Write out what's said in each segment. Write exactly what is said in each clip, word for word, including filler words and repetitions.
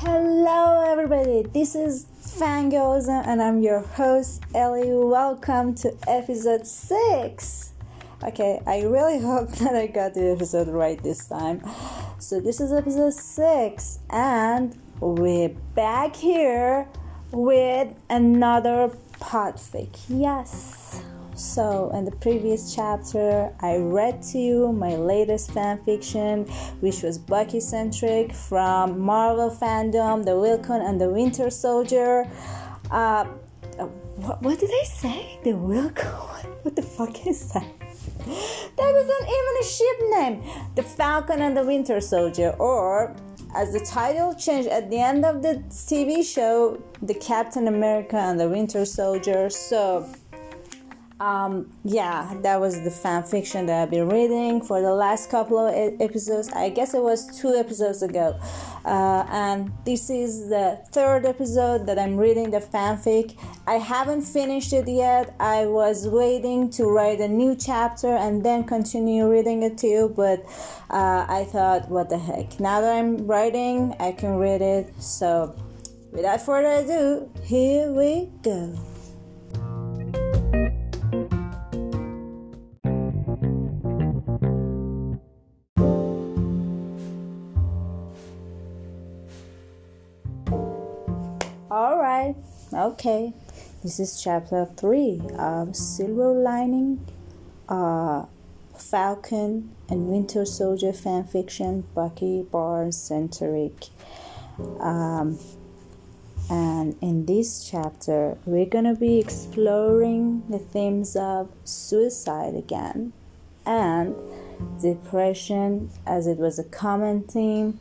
Hello everybody, this is Fangirlism and I'm your host Ellie. Welcome to episode six. Okay, I really hope that I got the episode right this time. So this is episode six and we're back here with another podfic. Yes. So, in the previous chapter, I read to you my latest fanfiction, which was Bucky-centric from Marvel fandom, The Wilcon and the Winter Soldier. Uh, what, what did I say? The Wilcon? What the fuck is that? That wasn't even a ship name! The Falcon and the Winter Soldier, or as the title changed at the end of the T V show, The Captain America and the Winter Soldier. So, Um, yeah, that was the fan fiction that I've been reading for the last couple of e- episodes. I guess it was two episodes ago. Uh, and this is the third episode that I'm reading the fanfic. I haven't finished it yet. I was waiting to write a new chapter and then continue reading it too. But uh, I thought, what the heck? Now that I'm writing, I can read it. So, without further ado, here we go. Okay, this is chapter three of Silver Lining, uh, Falcon and Winter Soldier fanfiction, Bucky Barnes centric. Um, and in this chapter, we're gonna be exploring the themes of suicide again and depression, as it was a common theme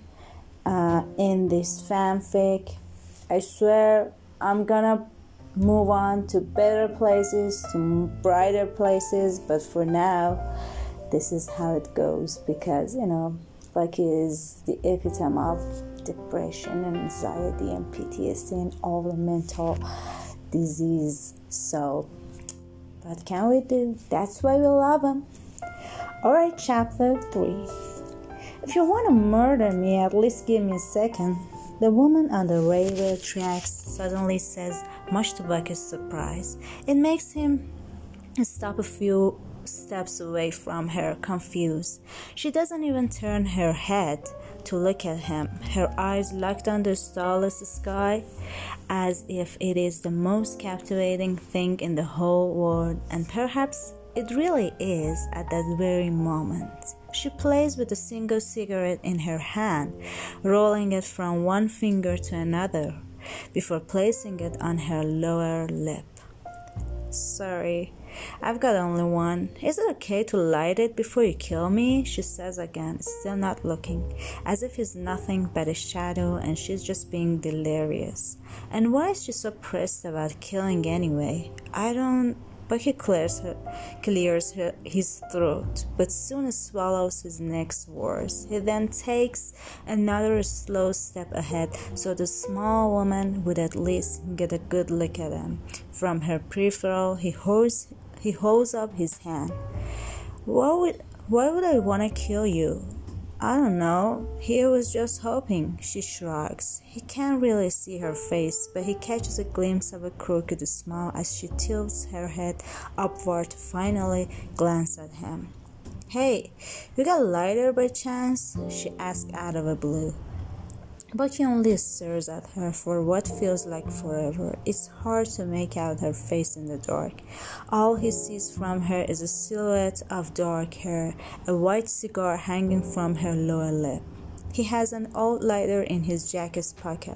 uh, in this fanfic. I swear, I'm gonna move on to better places, to brighter places, but for now, this is how it goes, because, you know, Bucky is the epitome of depression and anxiety and P T S D and all the mental disease, so what can we do? That's why we love him. Alright, chapter three. If you wanna murder me, at least give me a second. The woman on the railway tracks suddenly says, much to Bucky's surprise. It makes him stop a few steps away from her, confused. She doesn't even turn her head to look at him, her eyes locked on the starless sky, as if it is the most captivating thing in the whole world, and perhaps it really is at that very moment. She plays with a single cigarette in her hand, rolling it from one finger to another, before placing it on her lower lip. Sorry, I've got only one. Is it okay to light it before you kill me? She says again, still not looking, as if he's nothing but a shadow and she's just being delirious. And why is she so pressed about killing anyway? I don't... Bucky clears, her, clears her, his throat, but soon swallows his next words. He then takes another slow step ahead, so the small woman would at least get a good look at him. From her peripheral, he holds, he holds up his hand. Why would, why would I want to kill you? I don't know. He was just hoping. She shrugs. He can't really see her face, but he catches a glimpse of a crooked smile as she tilts her head upward to finally glance at him. Hey, you got a lighter by chance? She asks out of the blue. Bucky only stares at her for what feels like forever. It's hard to make out her face in the dark. All he sees from her is a silhouette of dark hair, a white cigar hanging from her lower lip. He has an old lighter in his jacket's pocket,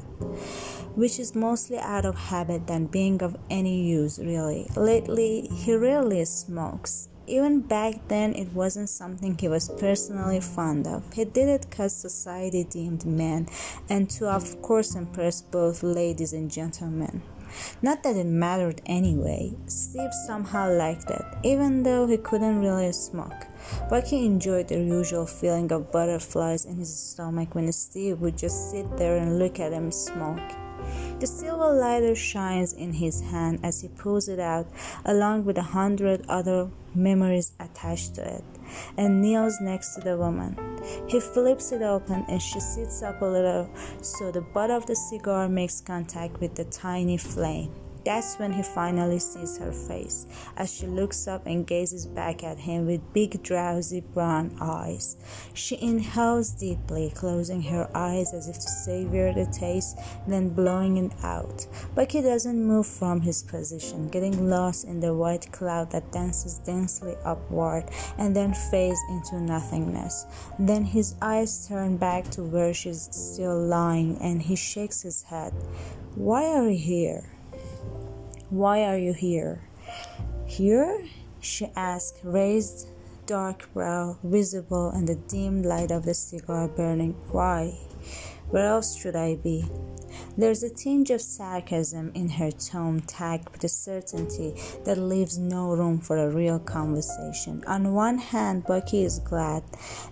which is mostly out of habit than being of any use, really. Lately, he rarely smokes. Even back then, it wasn't something he was personally fond of. He did it because society deemed men, and to of course impress both ladies and gentlemen. Not that it mattered anyway. Steve somehow liked it, even though he couldn't really smoke. Bucky enjoyed the usual feeling of butterflies in his stomach when Steve would just sit there and look at him smoke. The silver lighter shines in his hand as he pulls it out, along with a hundred other memories attached to it, and kneels next to the woman. He flips it open and she sits up a little so the butt of the cigar makes contact with the tiny flame. That's when he finally sees her face, as she looks up and gazes back at him with big, drowsy brown eyes. She inhales deeply, closing her eyes as if to savor the taste, then blowing it out. Bucky doesn't move from his position, getting lost in the white cloud that dances densely upward and then fades into nothingness. Then his eyes turn back to where she's still lying, and he shakes his head. Why are you here? Why are you here? Here? She asked, raised dark brow, visible in the dim light of the cigar burning. Why? Where else should I be? There's a tinge of sarcasm in her tone, tagged with a certainty that leaves no room for a real conversation. On one hand, Bucky is glad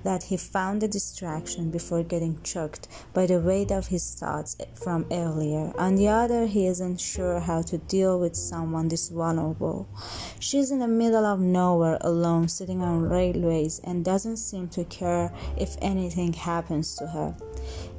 that he found a distraction before getting choked by the weight of his thoughts from earlier. On the other, he isn't sure how to deal with someone this vulnerable. She's in the middle of nowhere, alone, sitting on railways, and doesn't seem to care if anything happens to her.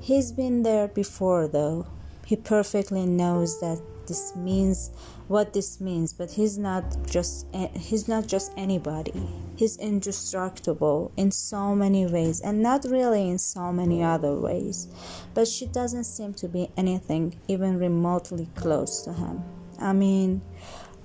He's been there before, though. He perfectly knows that this means what this means, but he's not just he's not just anybody. He's indestructible in so many ways, and not really in so many other ways. But she doesn't seem to be anything even remotely close to him. I mean,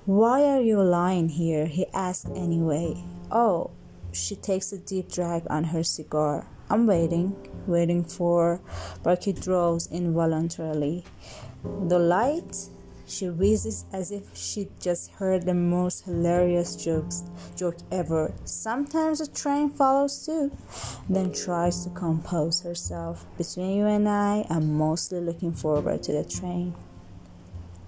why are you lying here? He asked anyway. Oh, she takes a deep drag on her cigar. I'm waiting, waiting for... Bucky draws involuntarily. The light? She wheezes as if she'd just heard the most hilarious jokes, joke ever. Sometimes a train follows too. Then tries to compose herself. Between you and I, I'm mostly looking forward to the train.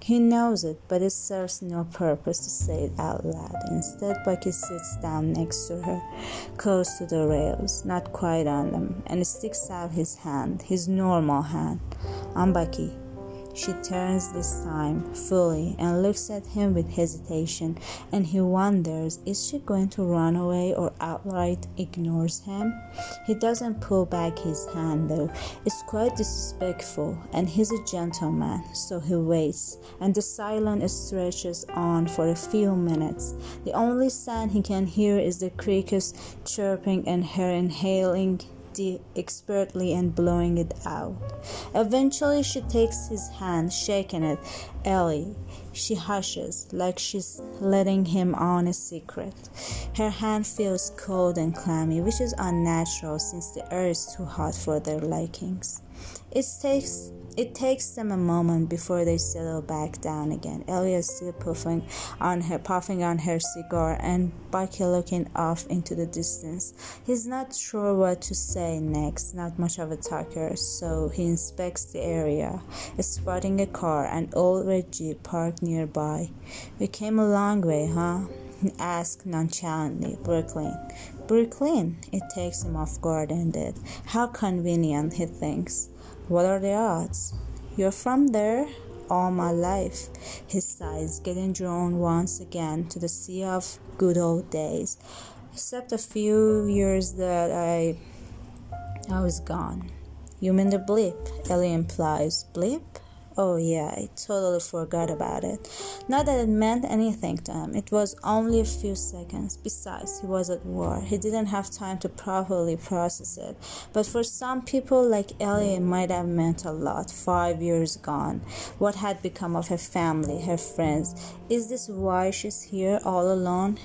He knows it, but it serves no purpose to say it out loud. Instead, Bucky sits down next to her, close to the rails, not quite on them, and sticks out his hand, his normal hand. I'm Bucky. She turns this time, fully, and looks at him with hesitation, and he wonders, is she going to run away or outright ignores him? He doesn't pull back his hand, though. It's quite disrespectful, and he's a gentleman, so he waits, and the silence stretches on for a few minutes. The only sound he can hear is the crickets chirping and her inhaling expertly and blowing it out. Eventually she takes his hand, shaking it. Ellie. She hushes, like she's letting him on a secret. Her hand feels cold and clammy, which is unnatural since the air is too hot for their likings. It takes it takes them a moment before they settle back down again. Ellie is still puffing on her puffing on her cigar, and Bucky looking off into the distance. He's not sure what to say next, not much of a talker, so he inspects the area, spotting a car, an old red jeep parked nearby. We came a long way, huh? He asked nonchalantly. Brooklyn. Brooklyn? It takes him off guard, and it. How convenient, he thinks. What are the odds? You're from there? All my life. He sighs, getting drawn once again to the sea of good old days. Except a few years that I... I was gone. You mean the blip? Ellie implies. Blip? Oh yeah, I totally forgot about it. Not that it meant anything to him. It was only a few seconds. Besides, he was at war. He didn't have time to properly process it. But for some people like Ellie, it might have meant a lot. Five years gone. What had become of her family, her friends? Is this why she's here all alone?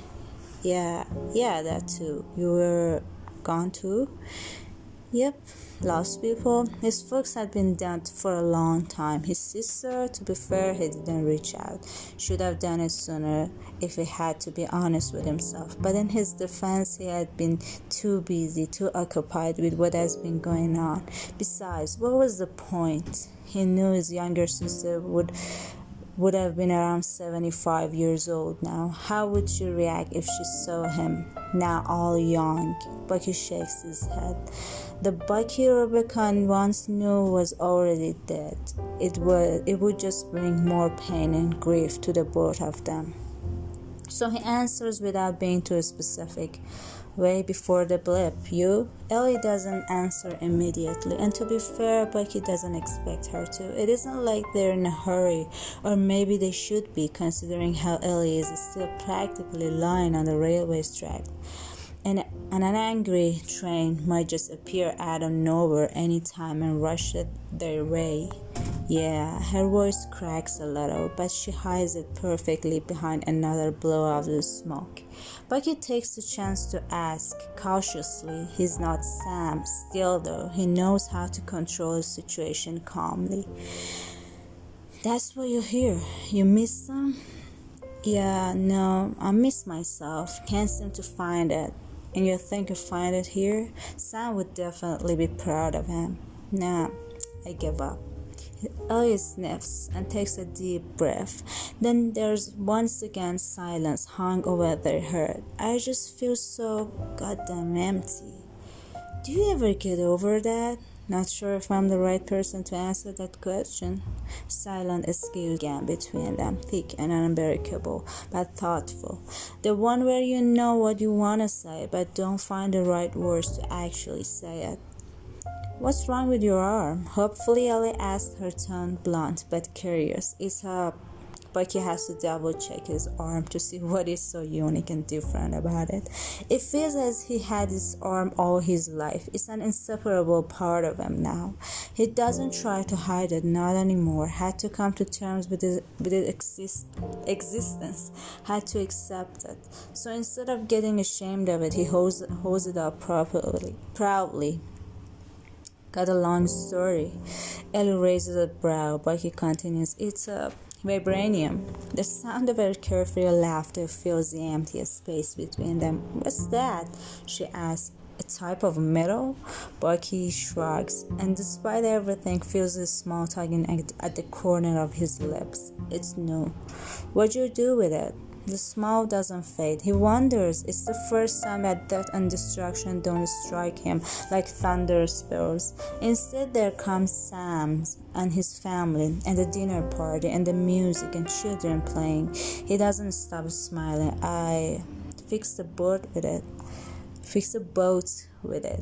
Yeah, yeah, that too. You were gone too? Yep, lost people. His folks had been dead for a long time. His sister, to be fair, he didn't reach out. Should have done it sooner if he had to be honest with himself. But in his defense, he had been too busy, too occupied with what has been going on. Besides, what was the point? He knew his younger sister would... would have been around seventy-five years old now. How would she react if she saw him, now all young? Bucky shakes his head. The Bucky Rubicon once knew was already dead. It would, it would just bring more pain and grief to the both of them. So he answers without being too specific. way before the blip, you? Ellie doesn't answer immediately, and to be fair, Bucky doesn't expect her to. It isn't like they're in a hurry, or maybe they should be, considering how Ellie is still practically lying on the railway track. And, and an angry train might just appear out of nowhere any time and rush it their way. Yeah, her voice cracks a little, but she hides it perfectly behind another blow of the smoke. Bucky takes the chance to ask cautiously. He's not Sam. Still, though, he knows how to control the situation calmly. That's what you hear. You miss them? Yeah, no, I miss myself. Can't seem to find it. And you think you find it here? Sam would definitely be proud of him. Nah, I give up. Ellie sniffs and takes a deep breath. Then there's once again silence hung over their head. I just feel so goddamn empty. Do you ever get over that? Not sure if I'm the right person to answer that question. Silence escaped again between them, thick and unbreakable, but thoughtful. The one where you know what you want to say, but don't find the right words to actually say it. What's wrong with your arm? Hopefully, Ellie asked, her tone blunt but curious. It's her... Bucky has to double check his arm to see what is so unique and different about it. It feels as he had his arm all his life. It's an inseparable part of him now. He doesn't try to hide it, not anymore. Had to come to terms with his, with his exist, existence. Had to accept it. So instead of getting ashamed of it, he holds, holds it up properly, proudly. Got a long story. Ellie raises a brow, but he continues. It's a... vibranium. The sound of her carefree laughter fills the empty space between them. What's that? She asks. A type of metal? Bucky shrugs, and despite everything, feels a small tugging at the corner of his lips. It's new. What'd you do with it? The smile doesn't fade. He wonders. It's the first time that death and destruction don't strike him like thunder spells. Instead, there comes Sam and his family, and the dinner party, and the music, and children playing. He doesn't stop smiling. I fixed a boat with it. Fixed a boat with it.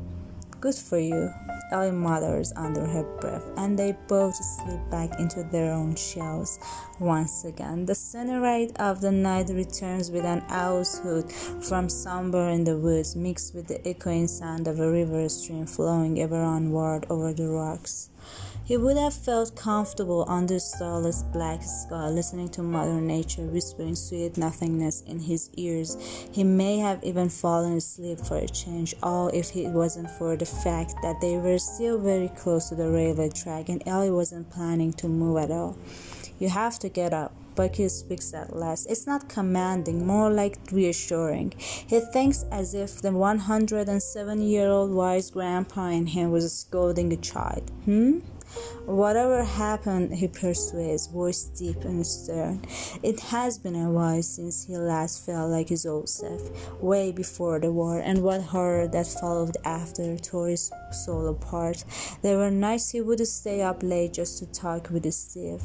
Good for you, Ellie mutters under her breath, and they both slip back into their own shells. Once again, the serenade of the night returns with an owl's hoot from somewhere in the woods, mixed with the echoing sound of a river stream flowing ever onward over the rocks. He would have felt comfortable under starless black sky, listening to Mother Nature whispering sweet nothingness in his ears. He may have even fallen asleep for a change, all if it wasn't for the fact that they were still very close to the railway track and Ellie wasn't planning to move at all. You have to get up. Bucky speaks at last. It's not commanding, more like reassuring. He thinks as if the one hundred seven-year-old wise grandpa in him was scolding a child. Hmm? Whatever happened, he pursues, voice deep and stern. It has been a while since he last felt like his old self, way before the war, and what horror that followed after tore his soul apart. There were nights he would stay up late just to talk with Steve.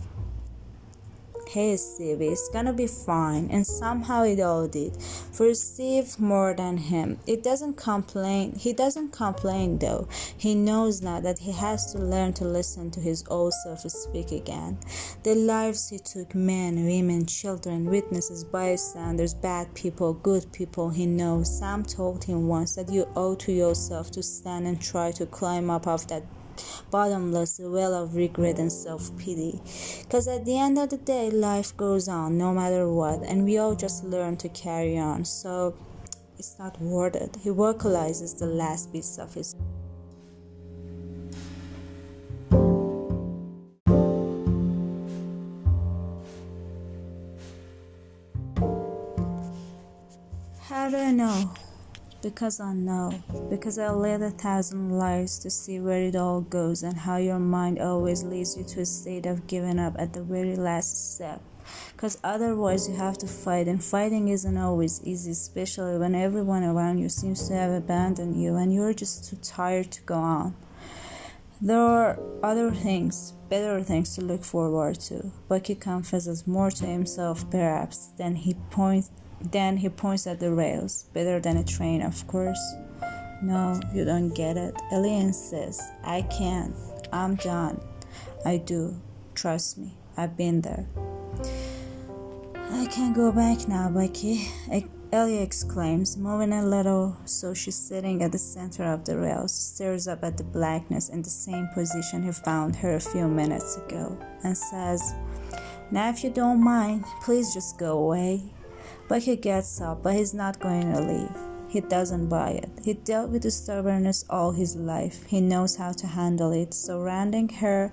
Hey Steve, it's gonna be fine, and somehow it all did. For Steve, more than him. It doesn't complain. He doesn't complain though. He knows now that he has to learn to listen to his old self speak again. The lives he took, men, women, children, witnesses, bystanders, bad people, good people he knows. Sam told him once that you owe to yourself to stand and try to climb up off that bottomless well of regret and self-pity, because at the end of the day, life goes on no matter what, and we all just learn to carry on, so it's not worth it. He vocalizes the last bits of his how do I know? Because I know, because I led a thousand lives to see where it all goes, and how your mind always leads you to a state of giving up at the very last step. Because otherwise you have to fight, and fighting isn't always easy, especially when everyone around you seems to have abandoned you and you're just too tired to go on. There are other things, better things to look forward to. Bucky confesses more to himself, perhaps, than he points Then he points at the rails. Better than a train, of course. No, you don't get it. Alien says, I can. I'm John. I do. Trust me. I've been there. I can go back now, Bucky. I- Ellie exclaims, moving a little so she's sitting at the center of the rails, stares up at the blackness in the same position he found her a few minutes ago, and says, Now if you don't mind, please just go away. Bucky gets up, but he's not going to leave. He doesn't buy it. He dealt with stubbornness all his life. He knows how to handle it. Surrounding her,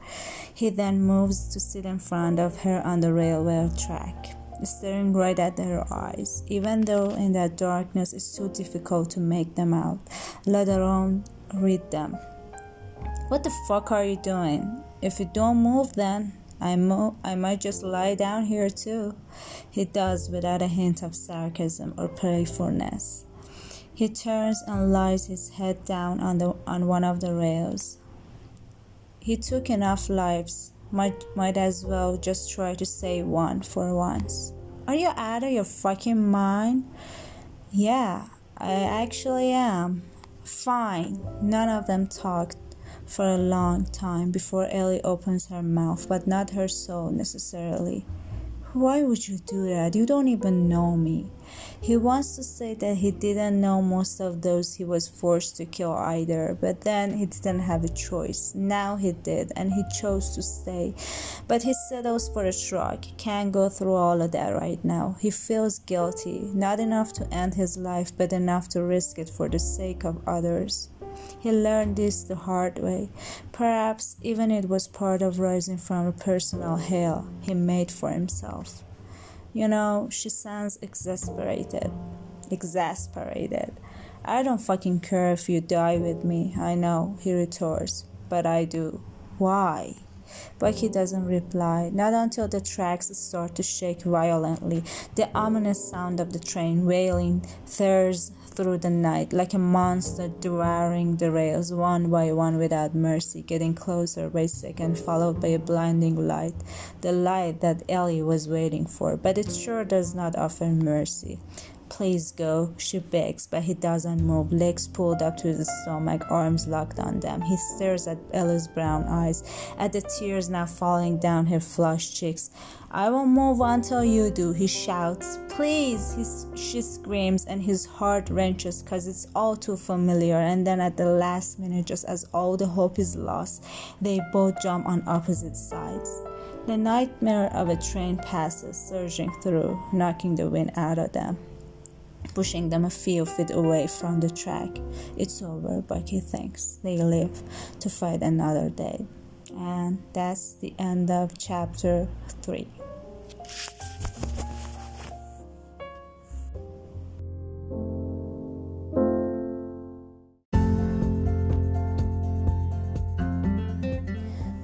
he then moves to sit in front of her on the railway track, staring right at her eyes, even though in that darkness it's too difficult to make them out, let alone read them. What the fuck are you doing? If you don't move, then I, mo- I might just lie down here too. He does, without a hint of sarcasm or playfulness. He turns and lies his head down on the on one of the rails. He took enough lives. Might might as well just try to save one for once. Are you out of your fucking mind? Yeah, I actually am. Fine. None of them talked for a long time before Ellie opens her mouth, but not her soul necessarily. Why would you do that? You don't even know me. He wants to say that he didn't know most of those he was forced to kill either, but then he didn't have a choice. Now he did, and he chose to stay. But he settles for a shrug. Can't go through all of that right now. He feels guilty. Not enough to end his life, but enough to risk it for the sake of others. He learned this the hard way. Perhaps even it was part of rising from a personal hell he made for himself. You know, she sounds exasperated. Exasperated. I don't fucking care if you die with me. I know, he retorts. But I do. Why? Bucky doesn't reply, not until the tracks start to shake violently, the ominous sound of the train wailing tears through the night, like a monster devouring the rails one by one without mercy, getting closer by second, followed by a blinding light, the light that Ellie was waiting for, but it sure does not offer mercy. Please go, she begs, but he doesn't move, legs pulled up to the stomach, arms locked on them. He stares at Ella's brown eyes, at the tears now falling down her flushed cheeks. I won't move until you do, he shouts. Please, he, she screams, and his heart wrenches because it's all too familiar. And then at the last minute, just as all the hope is lost, they both jump on opposite sides. The nightmare of a train passes, surging through, knocking the wind out of them, pushing them a few feet away from the track. It's over, Bucky thinks. They live to fight another day. And that's the end of chapter three.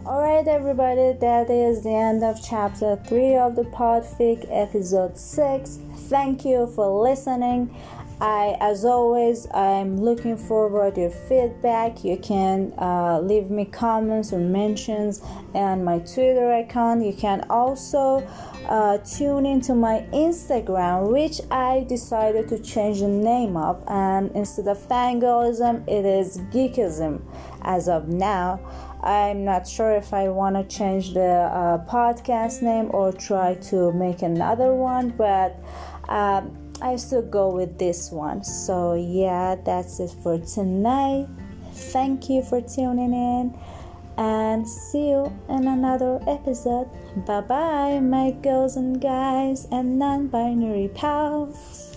Alright everybody, that is the end of chapter three of the Podfic, episode six. Thank you for listening. I, as always, I'm looking forward to your feedback. You can uh, leave me comments or mentions on my Twitter account. You can also uh, tune into my Instagram, which I decided to change the name of. And instead of Fangirlism, it is Geekism as of now. I'm not sure if I want to change the uh, podcast name or try to make another one, but Um, I still go with this one. So yeah, that's it for tonight. Thank you for tuning in, and see you in another episode. Bye bye, my girls and guys and non-binary pals.